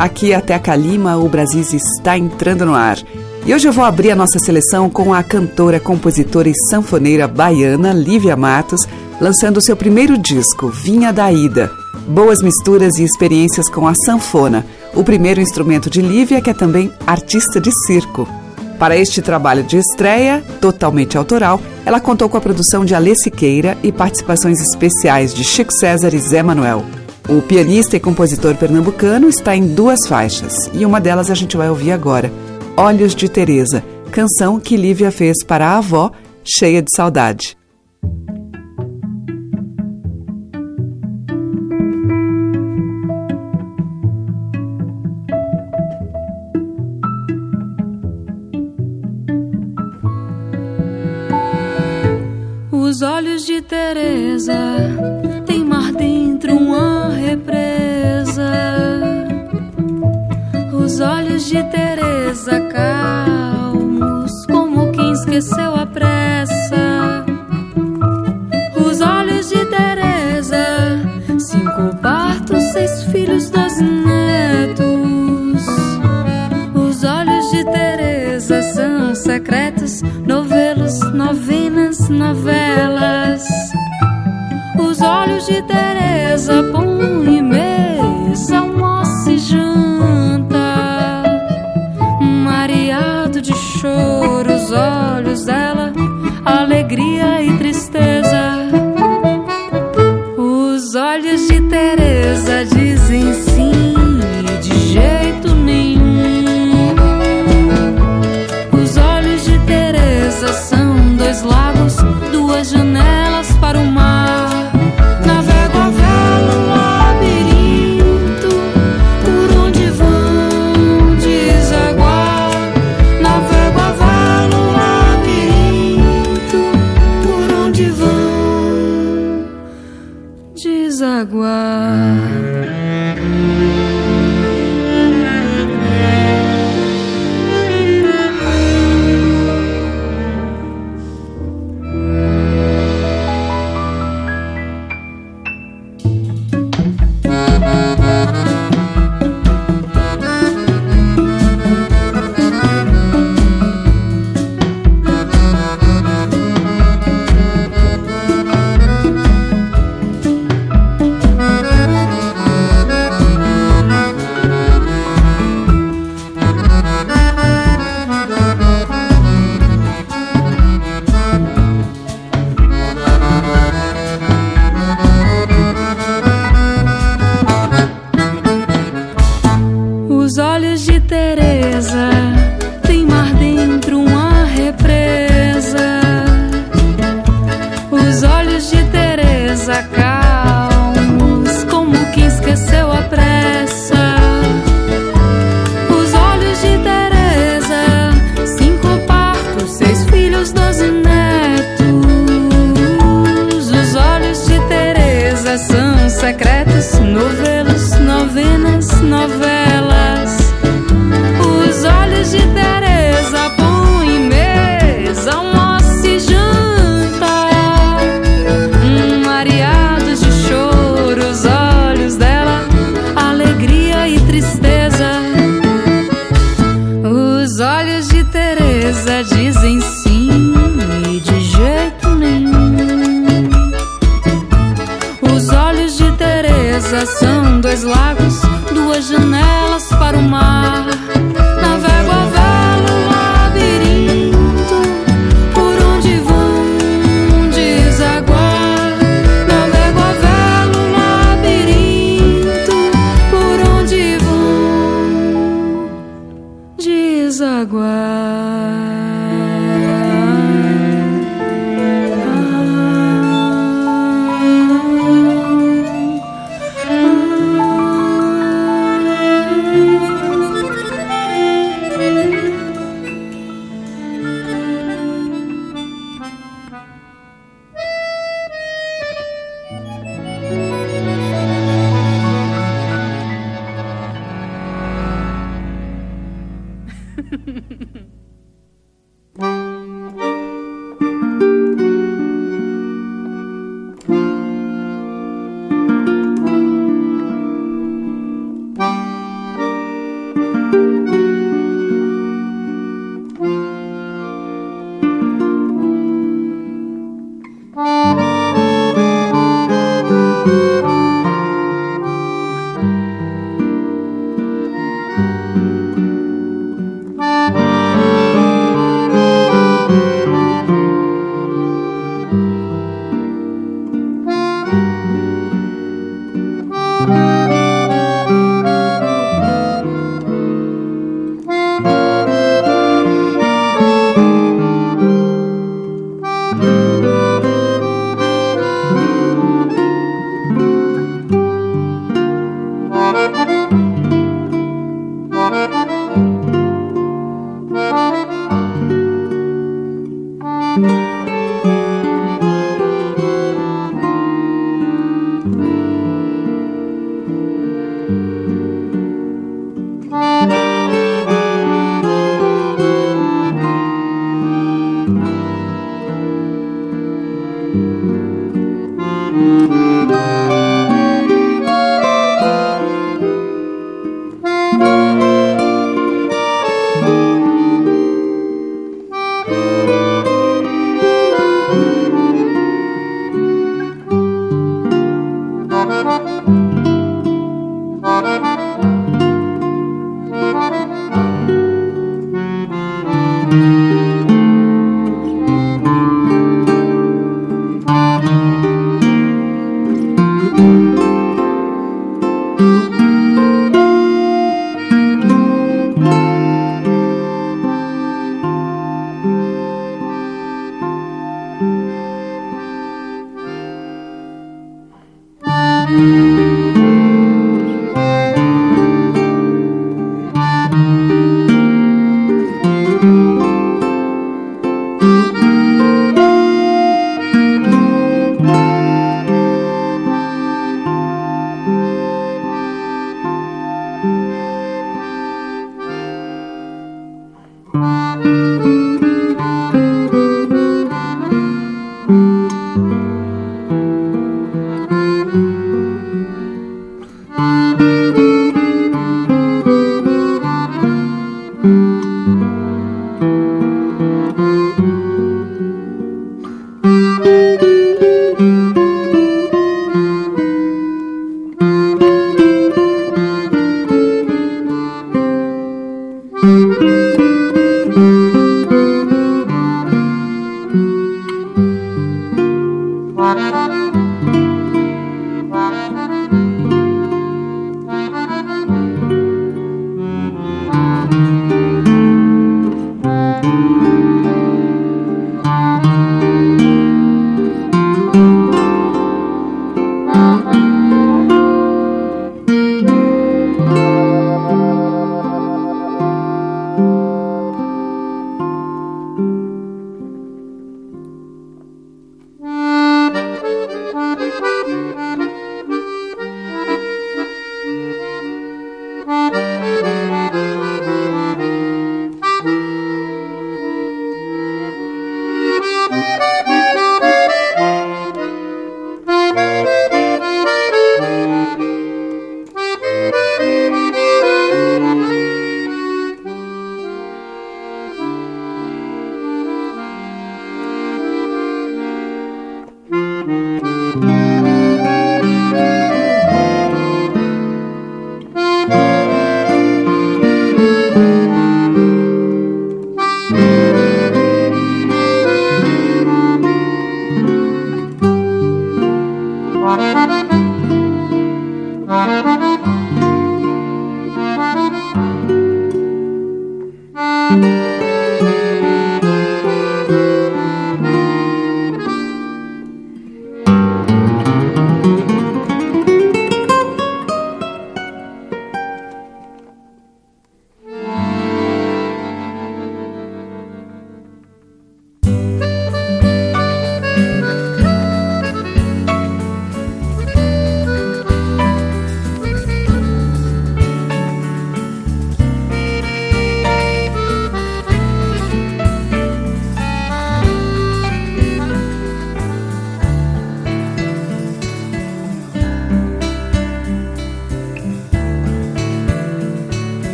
Aqui é Teca Lima, o Brasil está entrando no ar. E hoje eu vou abrir a nossa seleção com a cantora, compositora e sanfoneira baiana Lívia Matos, lançando seu primeiro disco, Vinha da Ida. Boas misturas e experiências com a sanfona, o primeiro instrumento de Lívia, que é também artista de circo. Para este trabalho de estreia, totalmente autoral, ela contou com a produção de Alê Siqueira e participações especiais de Chico César e Zé Manuel. O pianista e compositor pernambucano está em duas faixas, e uma delas a gente vai ouvir agora, Olhos de Teresa, canção que Lívia fez para a avó, cheia de saudade. Os olhos de Teresa tem mar dentro uma represa. Os olhos de Teresa calmos como quem esqueceu a pressa. Os olhos de Teresa, 5 partos, 6 filhos, 2 netos. Os olhos de Teresa são secretos, novelos, novenas, novelas. Os olhos de Teresa põem mesa, almoça e janta, mareado de choro, os olhos dela, alegria e tristeza. Os olhos de Teresa dizem sim e de jeito nenhum. Os olhos de Teresa são 2 lagos, 2 janelas para o mar. Desaguar.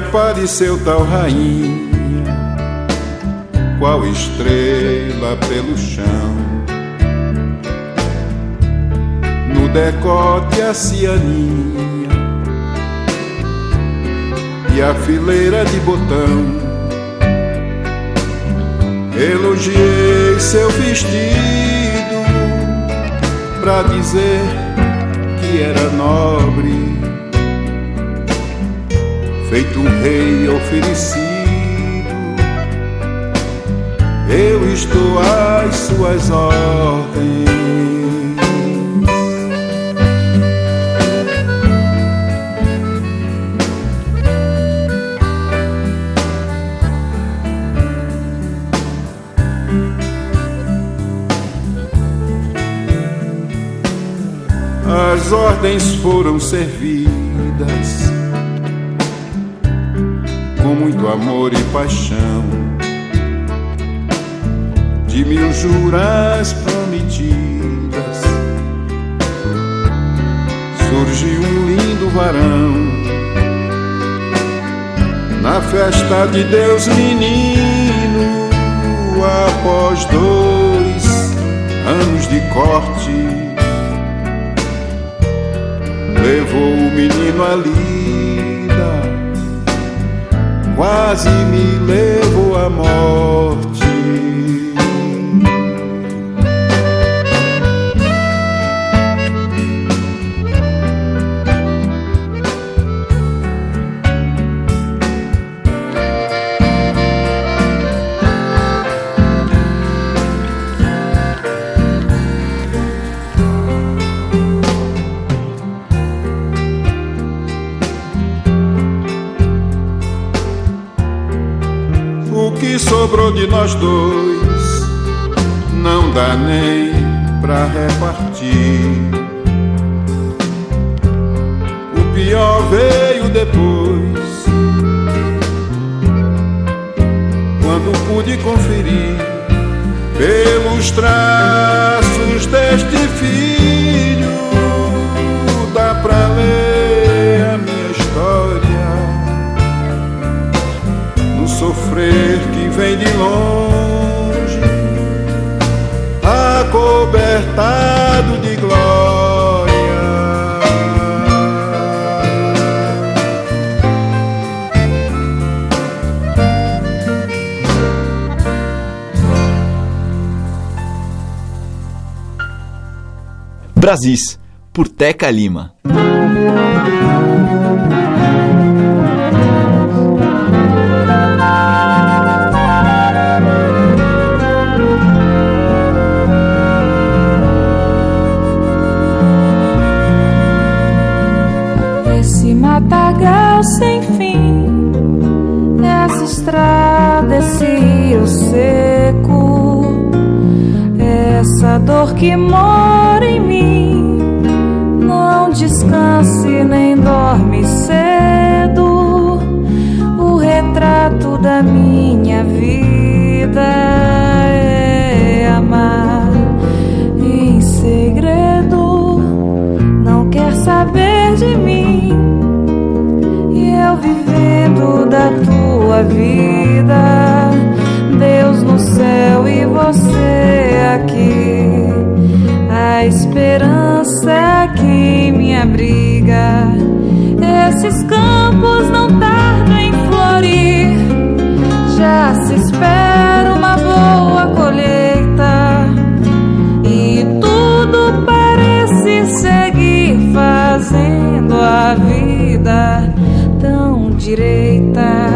Apareceu tal rainha, qual estrela pelo chão, no decote a cianinha e a fileira de botão. Elogiei seu vestido pra dizer que era nobre, feito um rei oferecido, eu estou às suas ordens. As ordens foram servidas com muito amor e paixão, de mil juras prometidas, surgiu um lindo varão, na festa de Deus menino, após 2 anos de corte, levou o menino ali. Quase me levou à morte. sobrou de nós dois não dá nem pra repartir. O pior veio depois, quando pude conferir pelos traços deste filho, dá pra ler a minha história no sofrer que vem de longe, acobertado de glória. Brasis, por Teca Lima. Esse matagal sem fim, essa estrada, esse rio seco, essa dor que mora em mim, descanse nem dorme cedo, o retrato da minha vida é amar em segredo, não quer saber de mim, e eu vivendo da tua vida, Deus no céu e você aqui, a esperança que me abriga. Esses campos não tardam em florir, já se espera uma boa colheita, e tudo parece seguir fazendo a vida tão direita.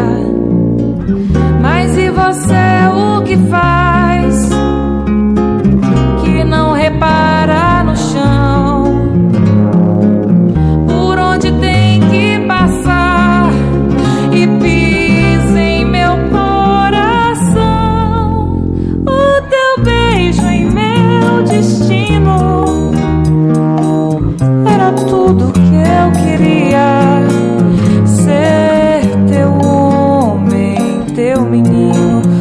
Mas e você, o que faz? Que não repara por onde tem que passar e pisa em meu coração o teu beijo em meu destino. Era tudo que eu queria, ser teu homem, teu menino,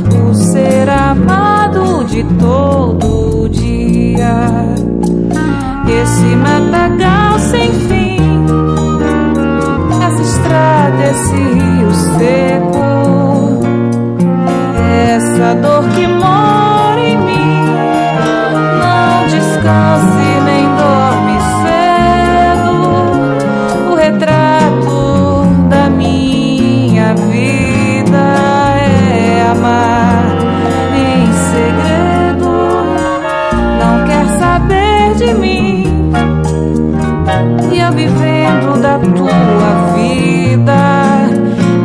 o ser amado de todo dia. Esse matagal sem fim, essa estrada, esse rio seco, essa dor que mora em mim, não descanse nem dorme cedo, o retrato da minha vida é amar em segredo, não quer saber de mim, vivendo da tua vida,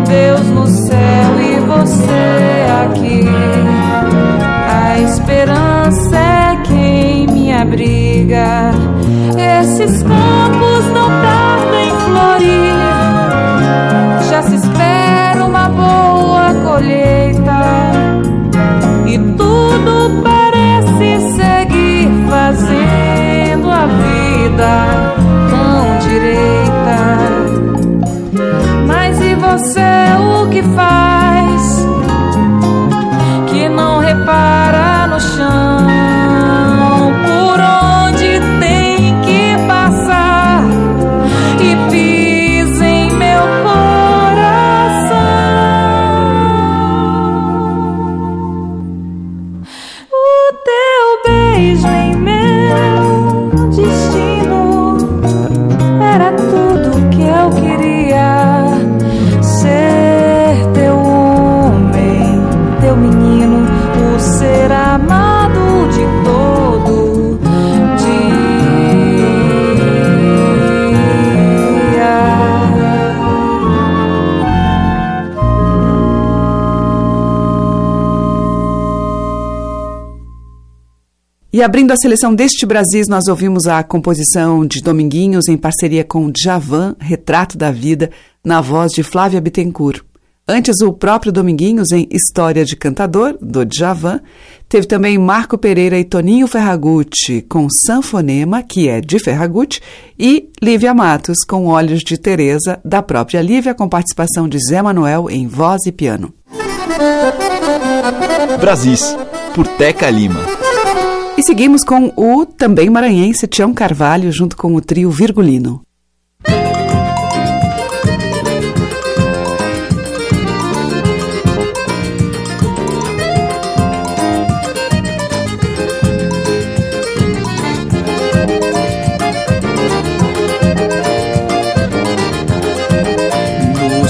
Deus no céu e você aqui, a esperança é quem me abriga. Esses campos não tardam em florir, já se espera uma boa colheita, e tudo parece seguir fazendo a vida direita. Mas e você, o que faz? Que não repara no chão, por onde tem que passar e pisa em meu coração o teu beijo em meu destino. E abrindo a seleção deste Brasis, nós ouvimos a composição de Dominguinhos em parceria com Djavan, Retrato da Vida, na voz de Flávia Bittencourt. Antes, o próprio Dominguinhos, em História de Cantador, do Djavan, teve também Marco Pereira e Toninho Ferraguti, com Sanfonema, que é de Ferraguti, e Lívia Matos, com Olhos de Teresa, da própria Lívia, com participação de Zé Manuel, em voz e piano. Brasis, por Teca Lima. E seguimos com o também maranhense Tião Carvalho, junto com o Trio Virgulino.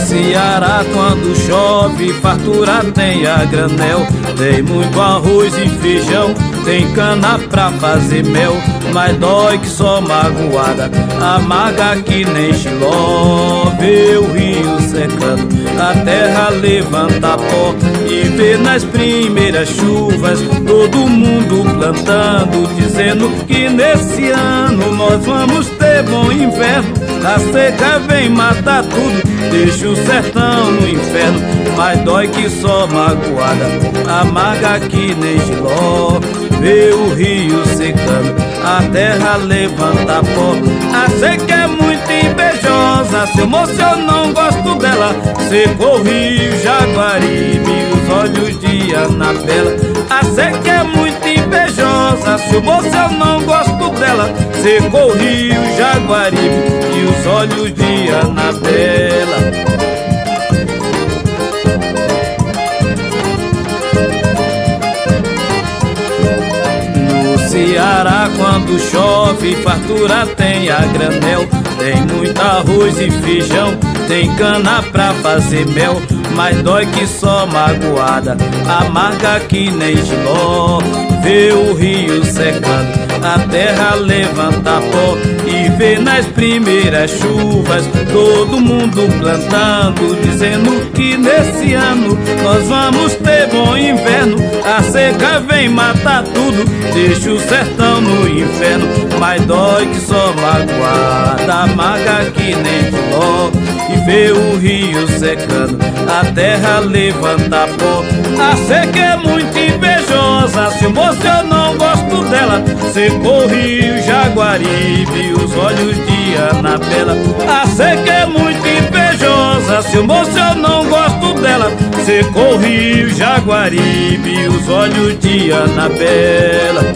Ceará, quando chove, fartura tem a granel. Tem muito arroz e feijão, tem cana pra fazer mel. Mas dói que só magoada, amarga que nem chiló. Vê o rio secando, a terra levanta pó, e vê nas primeiras chuvas todo mundo plantando, dizendo que nesse ano nós vamos ter bom inverno. A seca vem matar tudo, deixa o sertão no inferno. Mas dói que só magoada, amarga que nem giló. Vê o rio secando, a terra levanta pó. A seca é muito invejosa, seu moço eu não gosto dela. Secou o rio Jaguaribe, os olhos de Anabela. A seca é muito invejosa, seu moço eu não gosto dela. Secou o rio Jaguaribe, os olhos de Anabela. Ceará, quando chove, fartura tem a granel. Tem muito arroz e feijão, tem cana pra fazer mel. Mas dói que só magoada, amarga que nem giló. Vê o rio secando, a terra levanta pó, e vê nas primeiras chuvas todo mundo plantando, dizendo que nesse ano nós vamos ter bom inverno. A seca vem matar tudo, deixa o sertão no inferno. Mas dói que só magoada, amarga que nem giló. E vê o rio secando, a terra levanta pó. A seca é muito invejosa, se o moço eu não gosto dela. Secou o rio Jaguaribe, os olhos de Anabela. A seca é muito invejosa, se o moço eu não gosto dela. Secou o rio Jaguaribe, os olhos de Anabela.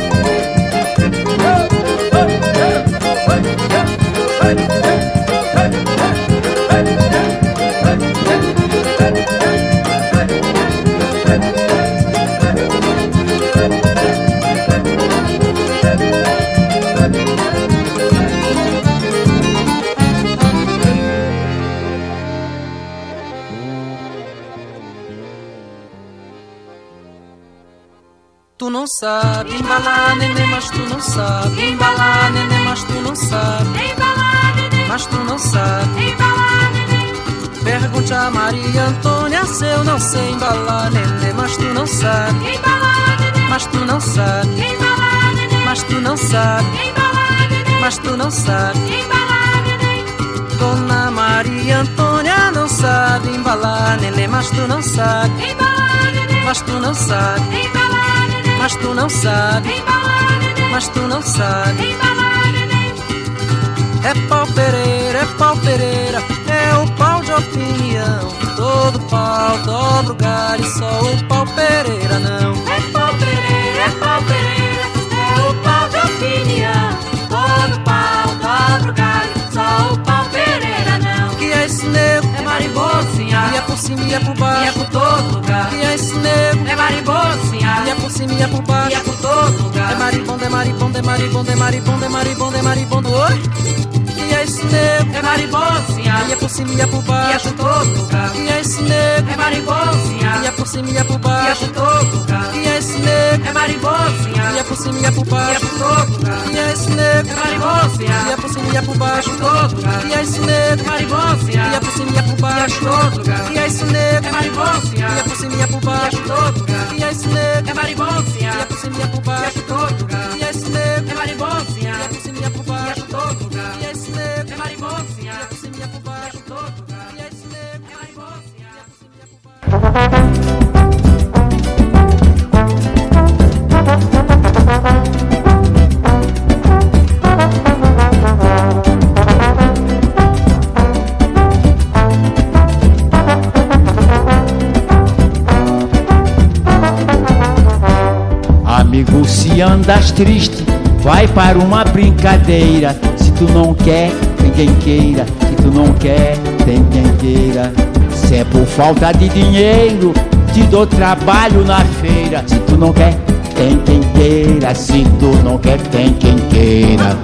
Sabe embalar, neném, mas tu não sabe embalar, neném, mas tu não sabe embalar, neném, mas tu não sabe embalar, neném. Pergunte a Maria Antônia se eu não sei embalar, neném, mas tu não sabe embalar, neném, mas tu não sabe embalar, neném, mas tu não sabe embalar, neném, mas tu não sabe embalar, neném. Dona Maria Antônia não sabe embalar, neném, mas tu não sabe embalar, neném, mas tu não sabe embalar. Mas tu não sabe embalar, neném. Mas tu não sabe embalar, neném. É pau Pereira, é o pau de opinião. Todo pau, dobro galho, só o pau Pereira não. É pau Pereira, é o pau de opinião. Todo pau, dobro galho, só o pau Pereira não. Que é esse nego? É marimbozinha. E é por cima e é por baixo, e é por todo lugar. E é esse nego, é marimbozinha. E é por cima e é por baixo, e é por todo lugar. É maribondo, é maribondo, é maribondo, é maribondo, é maribondo, é maribondo, oi. E é esse nego, é maribozinha. E é por cima e é por baixo, e é por todo lugar. E é esse nego, é maribozinha. E é por cima e é por baixo, e é por todo lugar. E é esse nego, é maribozinha. E é por cima e é por baixo, e é por todo lugar. E é esse nego, é maribozinha. E é por cima e é por baixo, e é por todo lugar. E é esse nego, é maribozinha. E é por cima e é por baixo, e é por todo lugar. E é esse nego, é maribozinha. E é por cima e é por baixo, e é por todo lugar. E é esse nego, é maribozinha, é por cima e é por baixo, e é todo lugar. E é esse nego, é maribozinha, é por cima e é por baixo, e é todo lugar. E é esse nego, é maribozinha, é por cima e é por baixo, e é todo lugar. E é esse nego, é maribozinha, é por cima e é por baixo. Se andas triste, vai para uma brincadeira. Se tu não quer, tem quem queira. Se tu não quer, tem quem queira. Se é por falta de dinheiro, te dou trabalho na feira. Se tu não quer, tem quem queira. Se tu não quer, tem quem queira.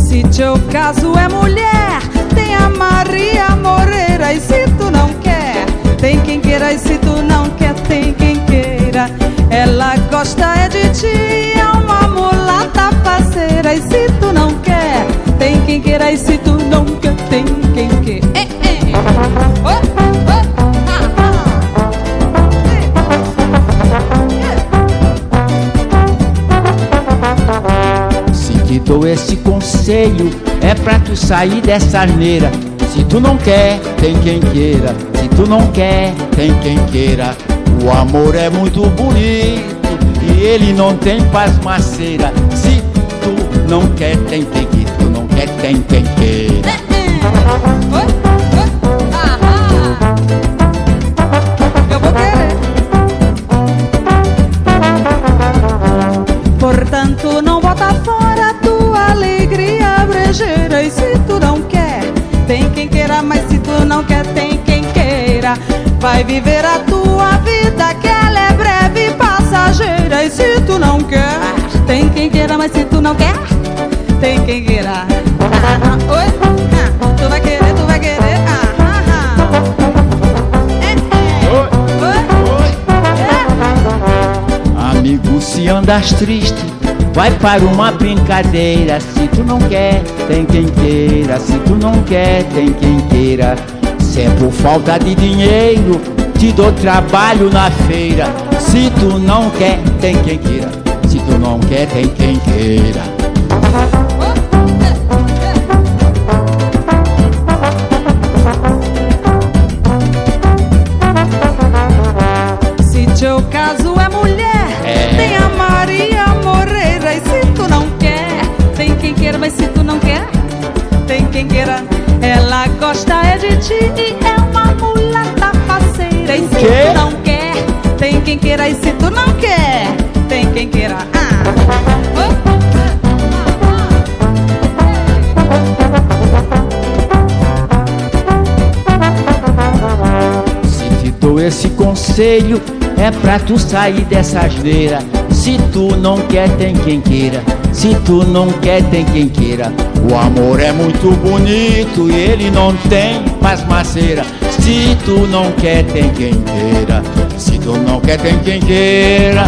Se teu caso é mulher, tem a Maria Moreira. E se tu não quer, tem quem queira. E se tu não quer, tem quem queira. Ela gosta é de ti, é uma mulata parceira. E se tu não quer, tem quem queira. E se tu não quer, tem quem queira. Ei, ei. Oh, oh. Te dou esse conselho, é pra tu sair dessa asneira. Se tu não quer, tem quem queira. Se tu não quer, tem quem queira. O amor é muito bonito e ele não tem pasmaceira. Se tu não quer, tem quem queira. Se tu não quer, tem quem queira. Eu vou querer. Portanto, não bota fora alegria brejeira. E se tu não quer, tem quem queira. Mas se tu não quer, tem quem queira. Vai viver a tua vida, que ela é breve e passageira. E se tu não quer, tem quem queira. Mas se tu não quer, tem quem queira. Oi? Tu vai querer, tu vai querer. Amigo, se andas triste, vai para uma brincadeira. Se tu não quer, tem quem queira. Se tu não quer, tem quem queira. Se é por falta de dinheiro, te dou trabalho na feira. Se tu não quer, tem quem queira. Se tu não quer, tem quem queira. Se teu caso é mulher, tem a Maria Moreira. E se tu não quer, tem quem queira. Mas se tu não quer, tem quem queira. Ela gosta é de ti e é uma mulata parceira. E se tu não quer, tem quem queira. E se tu não quer, tem quem queira. Se te dou esse conselho, é pra tu sair dessa asneira. Se tu não quer, tem quem queira. Se tu não quer, tem quem queira. O amor é muito bonito e ele não tem pasmaceira. Se tu não quer, tem quem queira. Se tu não quer, tem quem queira.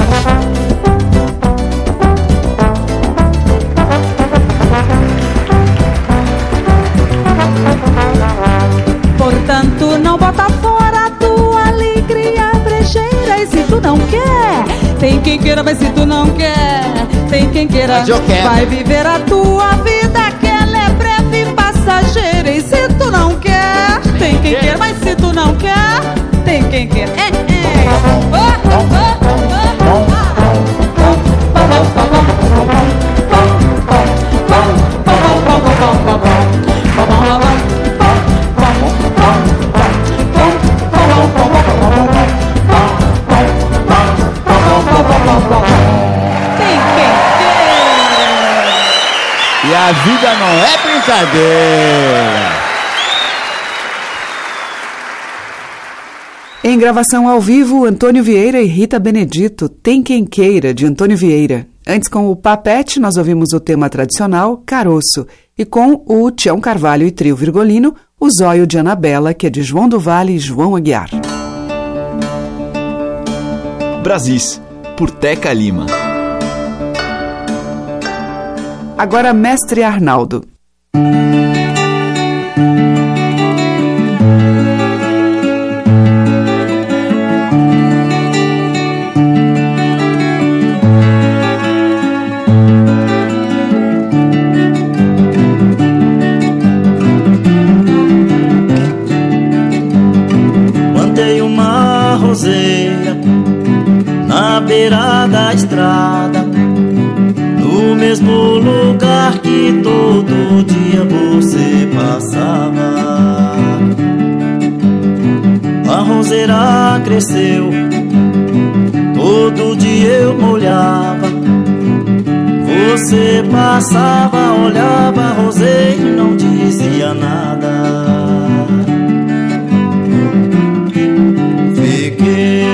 Portanto, não bota fora a tua alegria brejeira. E se tu não quer, tem quem queira, mas se tu não quer, tem quem queira. Mas eu quero. Vai viver a tua vida, que ela é breve e passageira. E se tu não quer, tem quem queira. Mas se tu não quer, tem quem queira. A vida não é brincadeira. Em gravação ao vivo, Antônio Vieira e Rita Benedito, Tem Quem Queira, de Antônio Vieira. Antes, com o Papete, nós ouvimos o tema tradicional, Caroço. E com o Tião Carvalho e Trio Virgulino, O Zóio de Anabela, que é de João do Vale e João Aguiar. Brasis, por Teca Lima. Agora, Mestre Arnaldo. Plantei uma roseira na beira da estrada, no mesmo lugar que todo dia você passava. sonzeira cresceu. Todo dia eu molhava, você passava, olhava, rosei e não dizia nada. Fiquei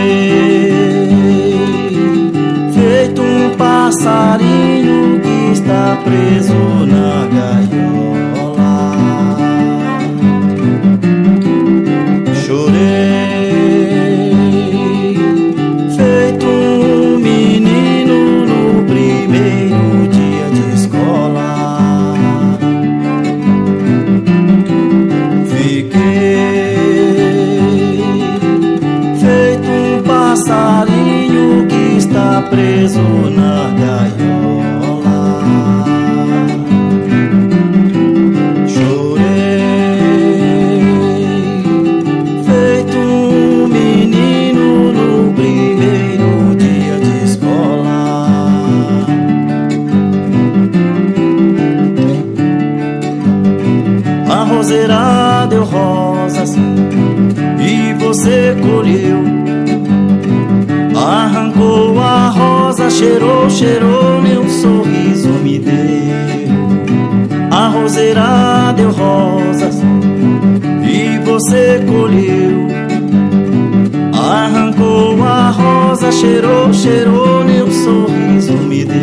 feito um passarinho que está preso na gaiola. Chorei feito um menino no primeiro dia de escola. Fiquei feito um passarinho que está preso na gaiola. Você colheu, arrancou a rosa, cheirou, cheirou, meu sorriso me deu. A roseira deu rosas e você colheu, arrancou a rosa, cheirou, cheirou, meu sorriso me deu.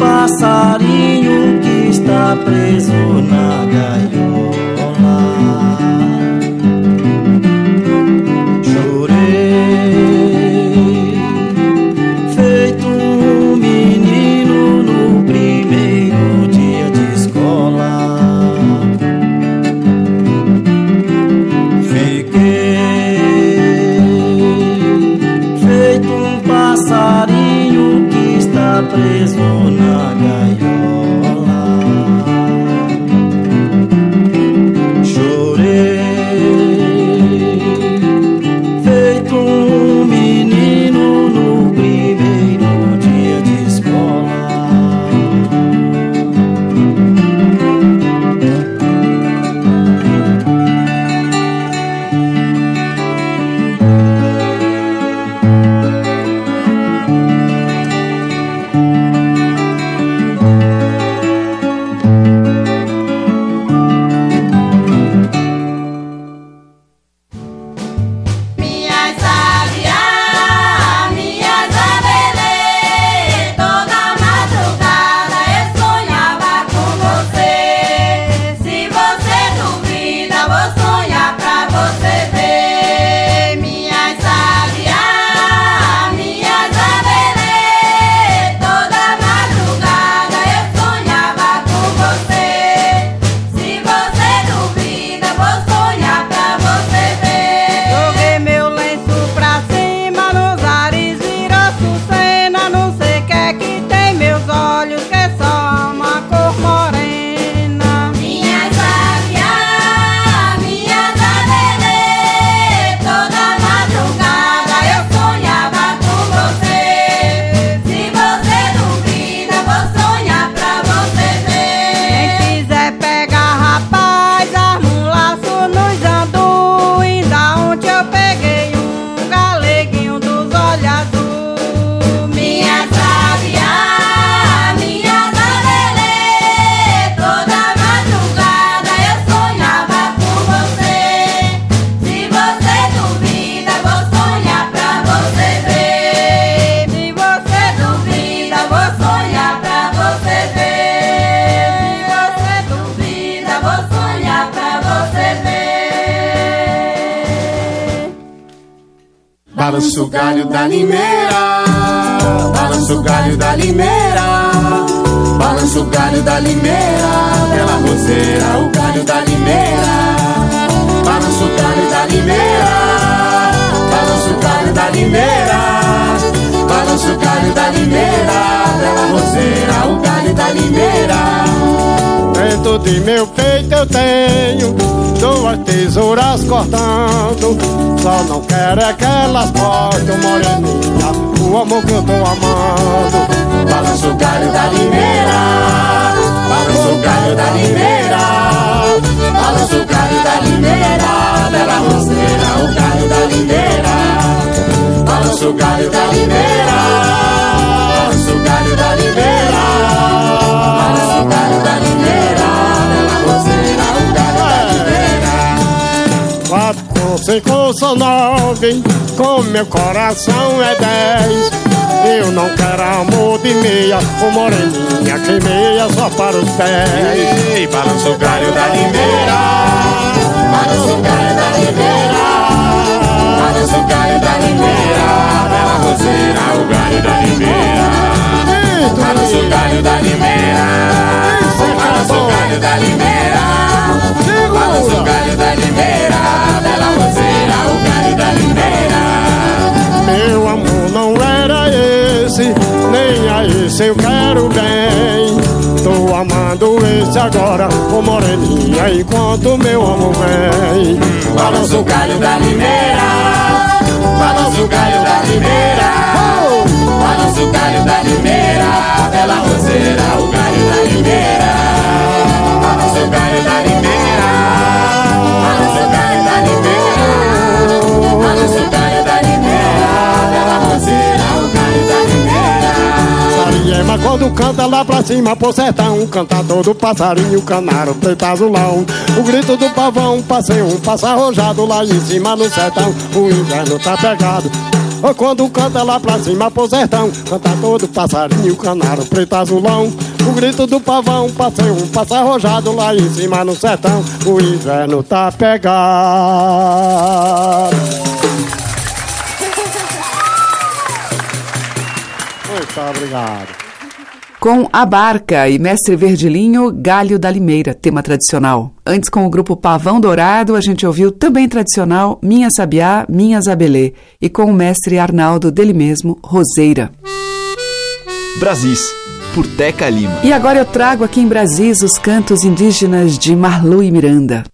Passarinho que está preso na gaiola. Chorei feito um menino no primeiro dia de escola. Fiquei feito um passarinho que está preso na gaiola. Balança o galho da limeira, balança o galho da limeira, balança o galho da limeira, bela roseira, o galho da limeira. Balança o galho da limeira, balança o galho da limeira, balança o galho da limeira, bela roseira, o galho da limeira. Dentro de meu peito eu tenho duas tesouras cortando, só não quero é que elas cortem, moreninha, o amor que eu tô amando. Balança o galho da limeira, galho da oliveira, balança o galho da oliveira, balança o galho da oliveira, pela roseira o galho da oliveira. 4, 5, são 9, com meu coração é 10. Eu não quero amor de meia, o moreninha que meia só para os pés. Ei, balança o galho da oliveira, balança o galho da oliveira, balança o galho da oliveira, bela roseira, o galho da oliveira, balança o galho da oliveira, balança o galho da oliveira, balança o galho da oliveira, bela roseira, o galho da oliveira. Meu amor não era esse, nem a esse eu quero bem. Tô amando esse agora, ô moreninha, enquanto meu amor vem. Balança o galho da oliveira, balança o galho da oliveira, balança o galho da oliveira, bela roseira, o galho da oliveira, balança o galho da oliveira, balança o galho da oliveira, balança o galho da oliveira, bela roseira, o galho da oliveira. Sariema quando canta lá pra cima pro sertão, cantador do passarinho, canário, preto azulão. O grito do pavão, passeio, um passo arrojado lá em cima no sertão, o inverno tá pegado. Ou quando canta lá pra cima pro sertão, cantador do passarinho, canário, preto azulão. O grito do pavão, passeio, um passo arrojado lá em cima no sertão, o inverno tá pegado. Obrigado. Com A Barca e Mestre Verdelinho, Galho da Limeira, tema tradicional. Antes, com o grupo Pavão Dourado, a gente ouviu também tradicional Minha Sabiá, Minha Zabelê, e com o Mestre Arnaldo, dele mesmo, Roseira. Brasis, por Teca Lima. E agora eu trago aqui em Brasis os cantos indígenas de Marlui Miranda.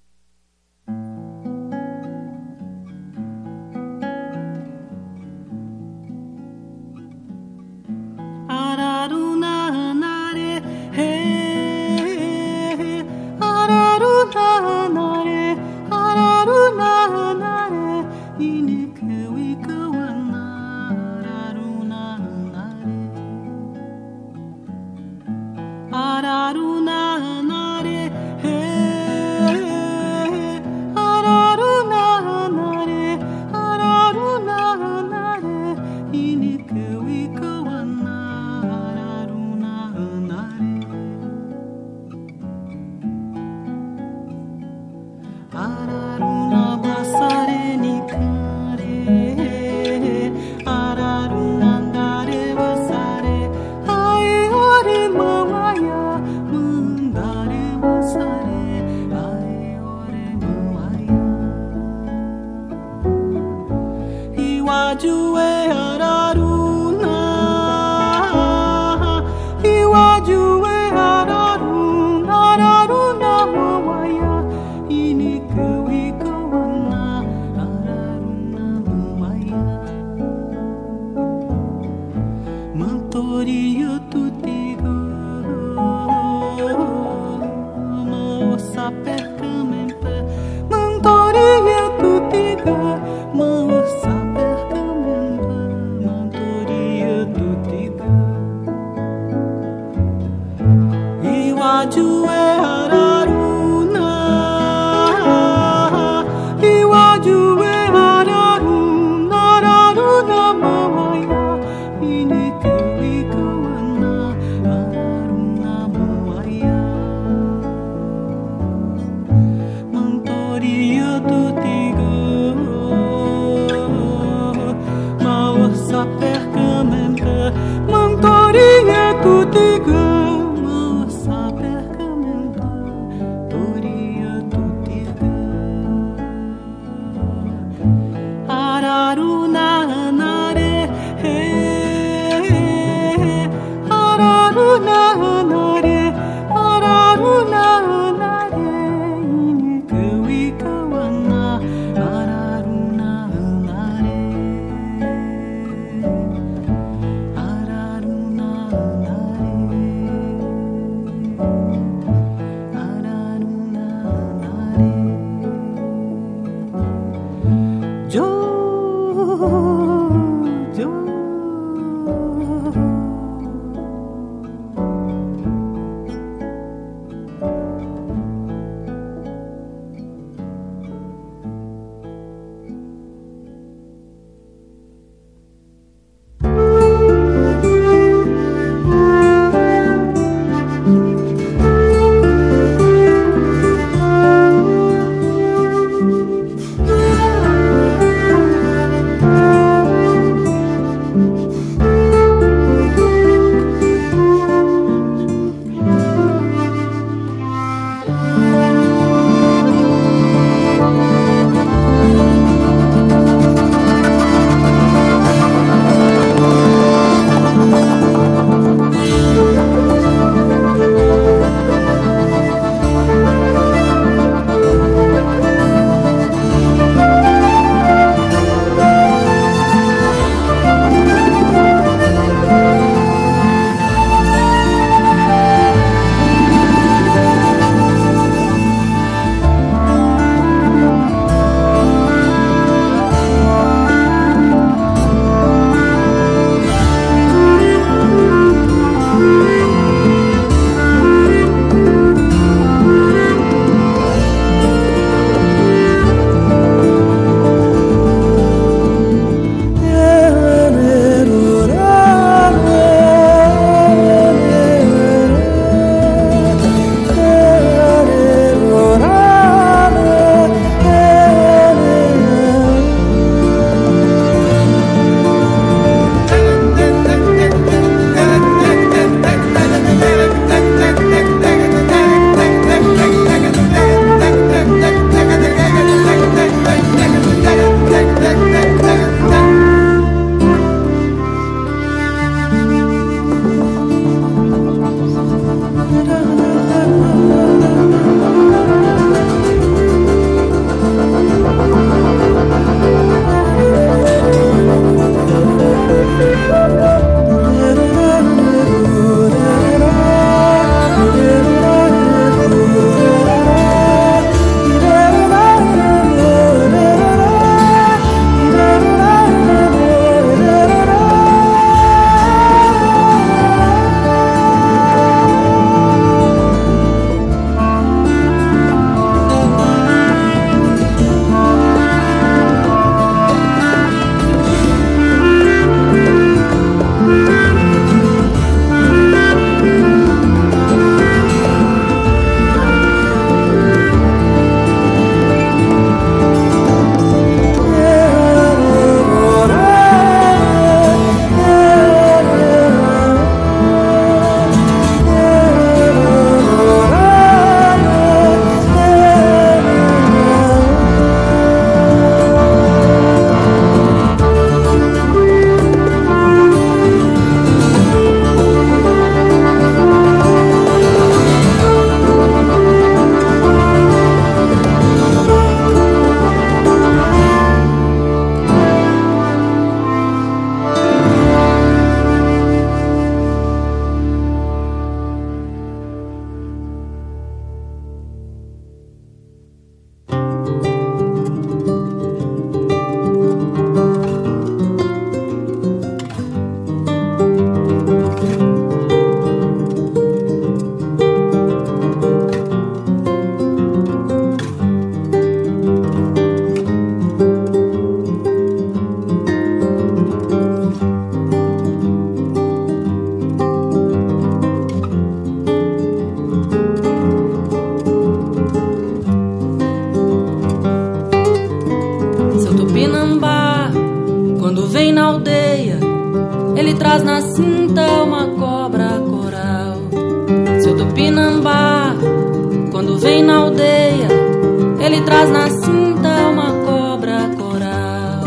traz na cinta uma cobra coral.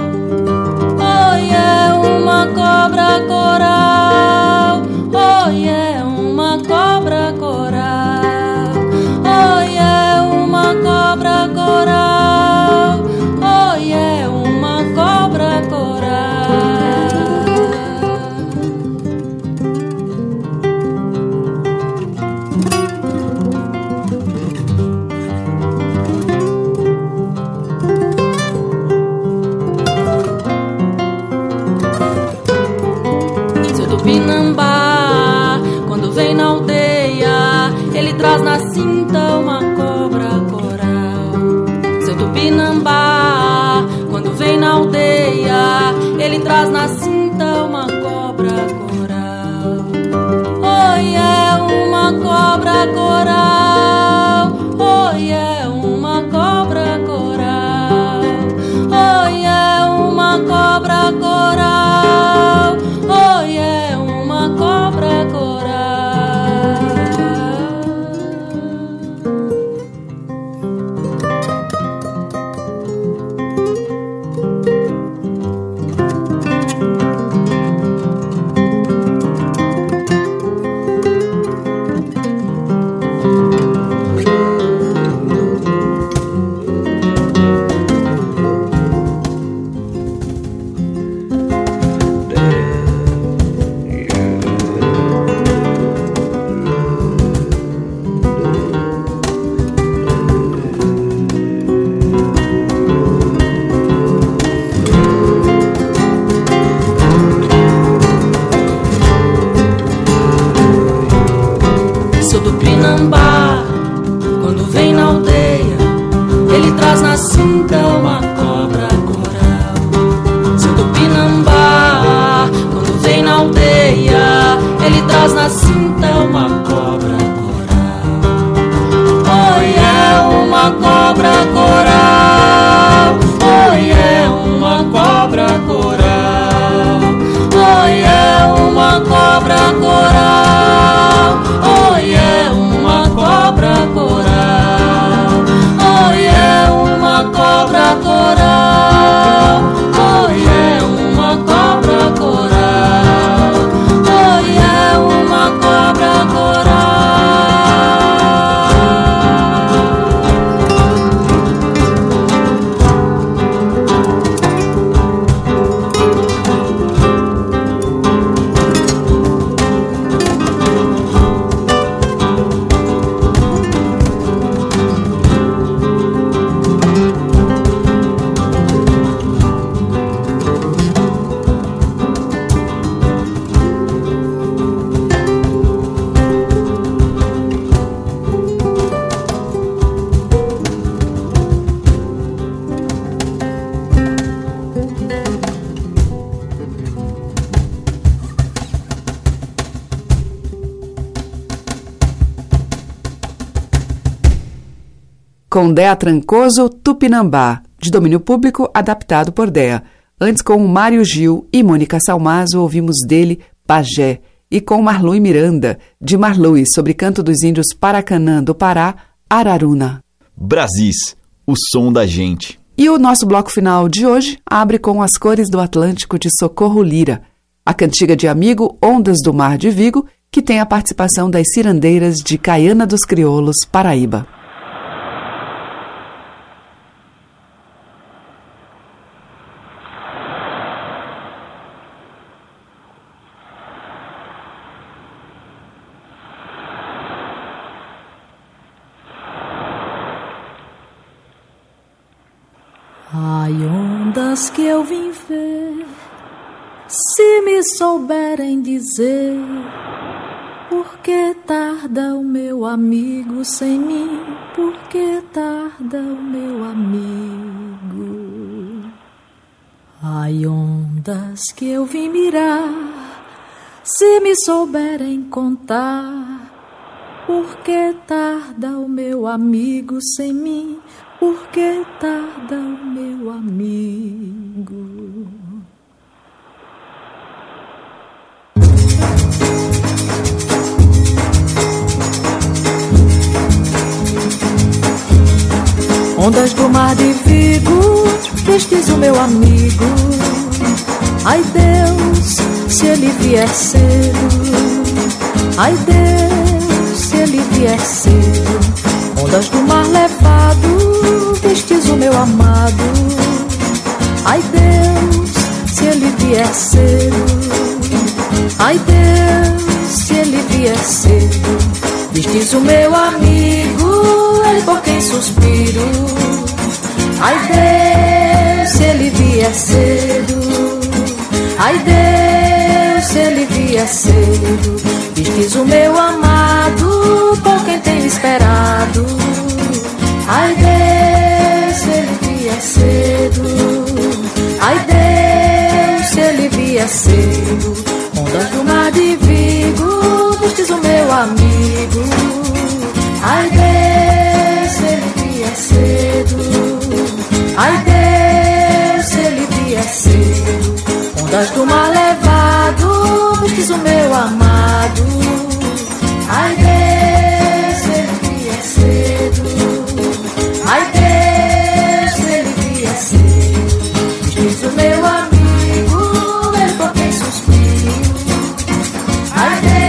Oi, é uma cobra coral. Oi, é uma cobra coral. Oi, é uma cobra coral. Oi, é uma cobra coral. Seu Tupinambá, quando vem na aldeia, ele traz na cinta uma cobra coral. Seu Tupinambá, quando vem na aldeia, ele traz na cinta uma cobra coral. Oi, é uma cobra coral. Oi, é uma cobra coral. Oi, é uma cobra coral. Oi, é uma cobra coral. Seu Tupinambá, quando vem na aldeia, ele traz na cinta uma cobra coral. Seu Tupinambá, quando vem na aldeia, ele traz na cinta uma cobra coral. Oi, é uma cobra coral. Oi, é uma cobra coral. Oi, é uma cobra coral. Oi, é uma cobra coral. Oi, é uma cobra coral. Oi, é uma cobra coral. Oi, é uma cobra coral. Com Déa Trancoso, Tupinambá, de domínio público adaptado por Déa. Antes, com Mário Gil e Mônica Salmazo, ouvimos dele Pajé. E com Marlui Miranda, de Marlui, sobre canto dos índios Paracanã do Pará, Araruna. Brasis, o som da gente. E o nosso bloco final de hoje abre com As Cores do Atlântico, de Socorro Lira. A cantiga de amigo Ondas do Mar de Vigo, que tem a participação das cirandeiras de Caiana dos Crioulos, Paraíba. Ai, ondas que eu vim ver, se me souberem dizer, por que tarda o meu amigo sem mim? Por que tarda o meu amigo? Ai, ondas que eu vim mirar, se me souberem contar, por que tarda o meu amigo sem mim? Por que tarda o meu amigo? Ondas do mar de Vigo, tristes o meu amigo. Ai Deus, se ele vier cedo. Ai Deus, se ele vier cedo. Ondas do mar levado, tristes o meu amado. Ai Deus, se ele vier cedo. Ai Deus, se ele vier cedo. Diz o meu amigo, ele por quem suspiro. Ai Deus, se ele vier cedo. Ai Deus, se ele vier cedo. Diz o meu amado, por quem tenho esperado. Ai Deus, se ele vier cedo. Ai Deus, se ele vier cedo. Ondas do mar de Vigo, diz o meu amigo. Ai Deus, se ele vier cedo. Ai Deus, se ele vier cedo. Ondas do mar levado, diz o meu amado. Ai Deus, se ele vier cedo. Ai Deus, se ele vier cedo. Diz o meu amigo, ele por quem suspiro. Ai Deus,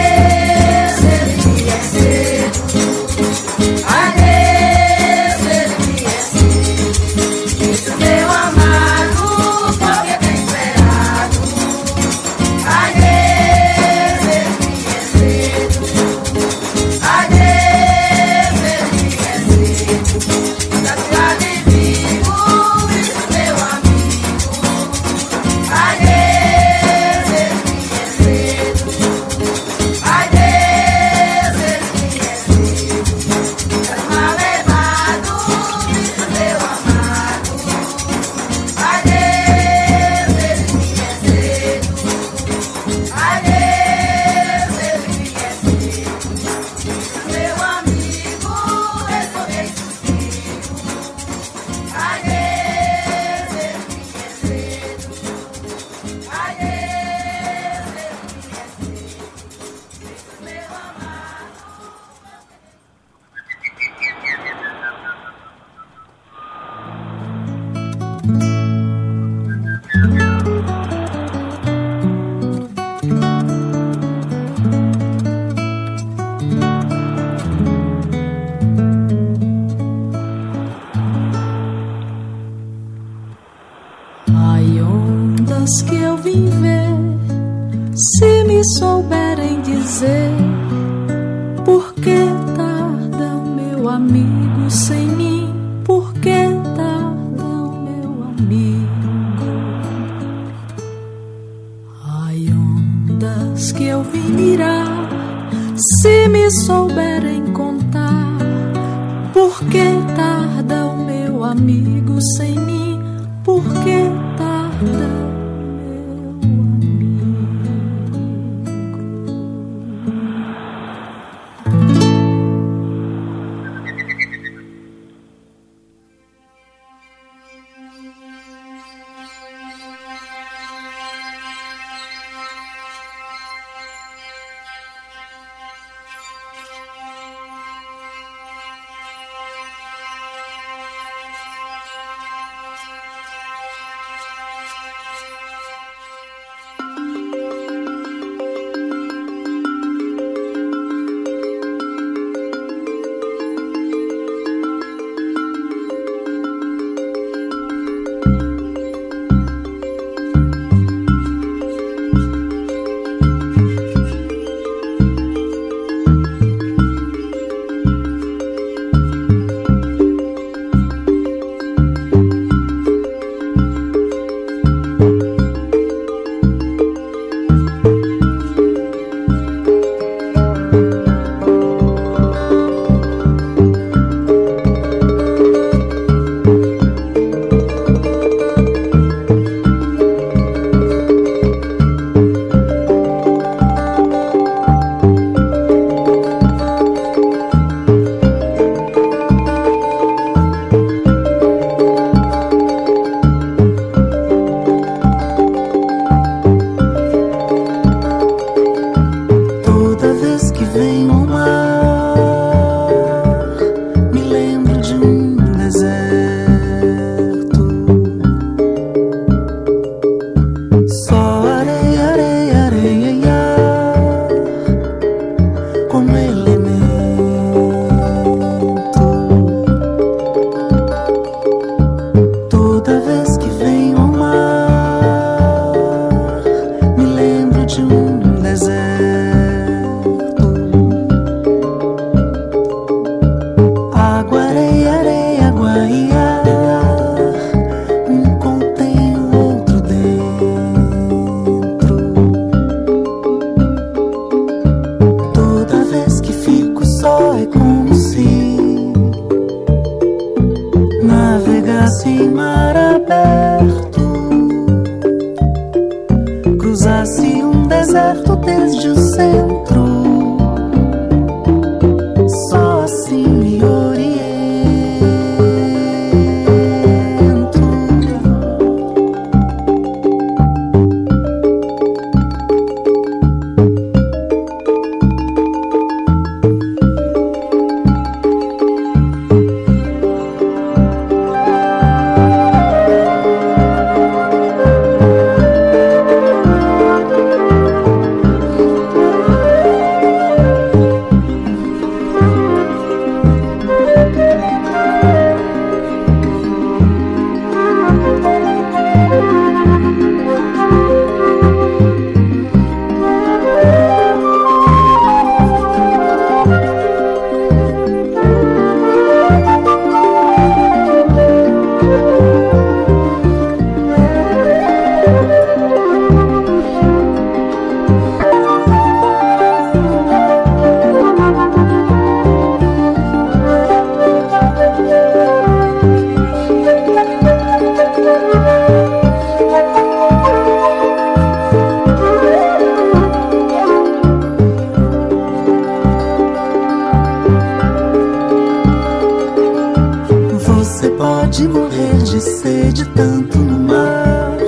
de morrer de sede, tanto no mar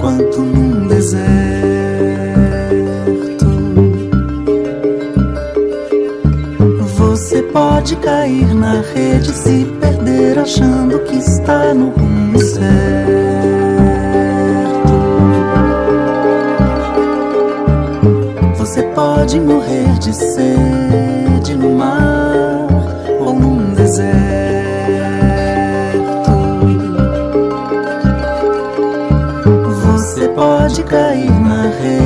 quanto num deserto. Você pode cair na rede, se perder achando que está no rumo certo. Você pode morrer de sede no mar ou num deserto. Pode cair na rede.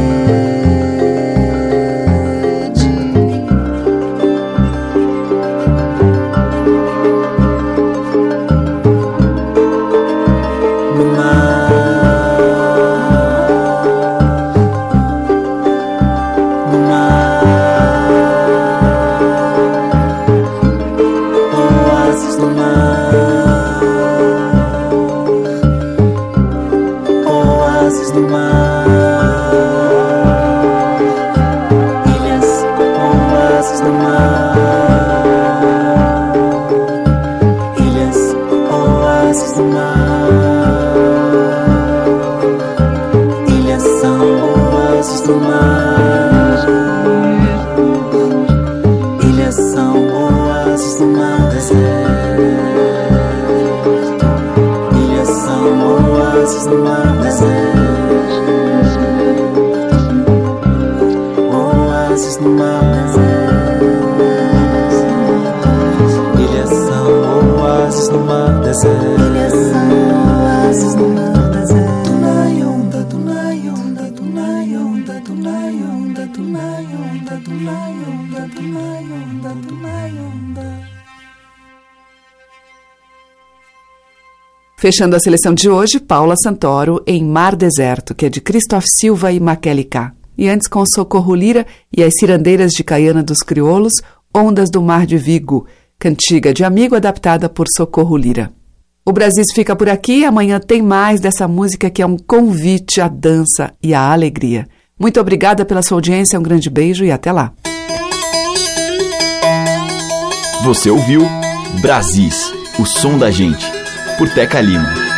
No mar, no mar, oásis no mar. No mar, ilhas, oásis no mar, ilhas, oásis no mar, ilhas são oásis no mar, ilhas são oásis no mar deserto, ilhas são oásis no mar deserto. Ilhas são oásis no mar deserto. Ilhas são oásis no mar deserto. Tunai onda, tunai onda, tunai onda, tunai onda, tunai onda, tunai onda, tunai onda, tunai onda. Fechando a seleção de hoje, Paula Santoro em Mar Deserto, que é de Christoph Silva e Makely K. E antes, com Socorro Lira e as cirandeiras de Caiana dos Crioulos, Ondas do Mar de Vigo, cantiga de amigo adaptada por Socorro Lira. O Brasis fica por aqui, amanhã tem mais dessa música que é um convite à dança e à alegria. Muito obrigada pela sua audiência, um grande beijo e até lá. Você ouviu Brasis, o som da gente, por Teca Lima.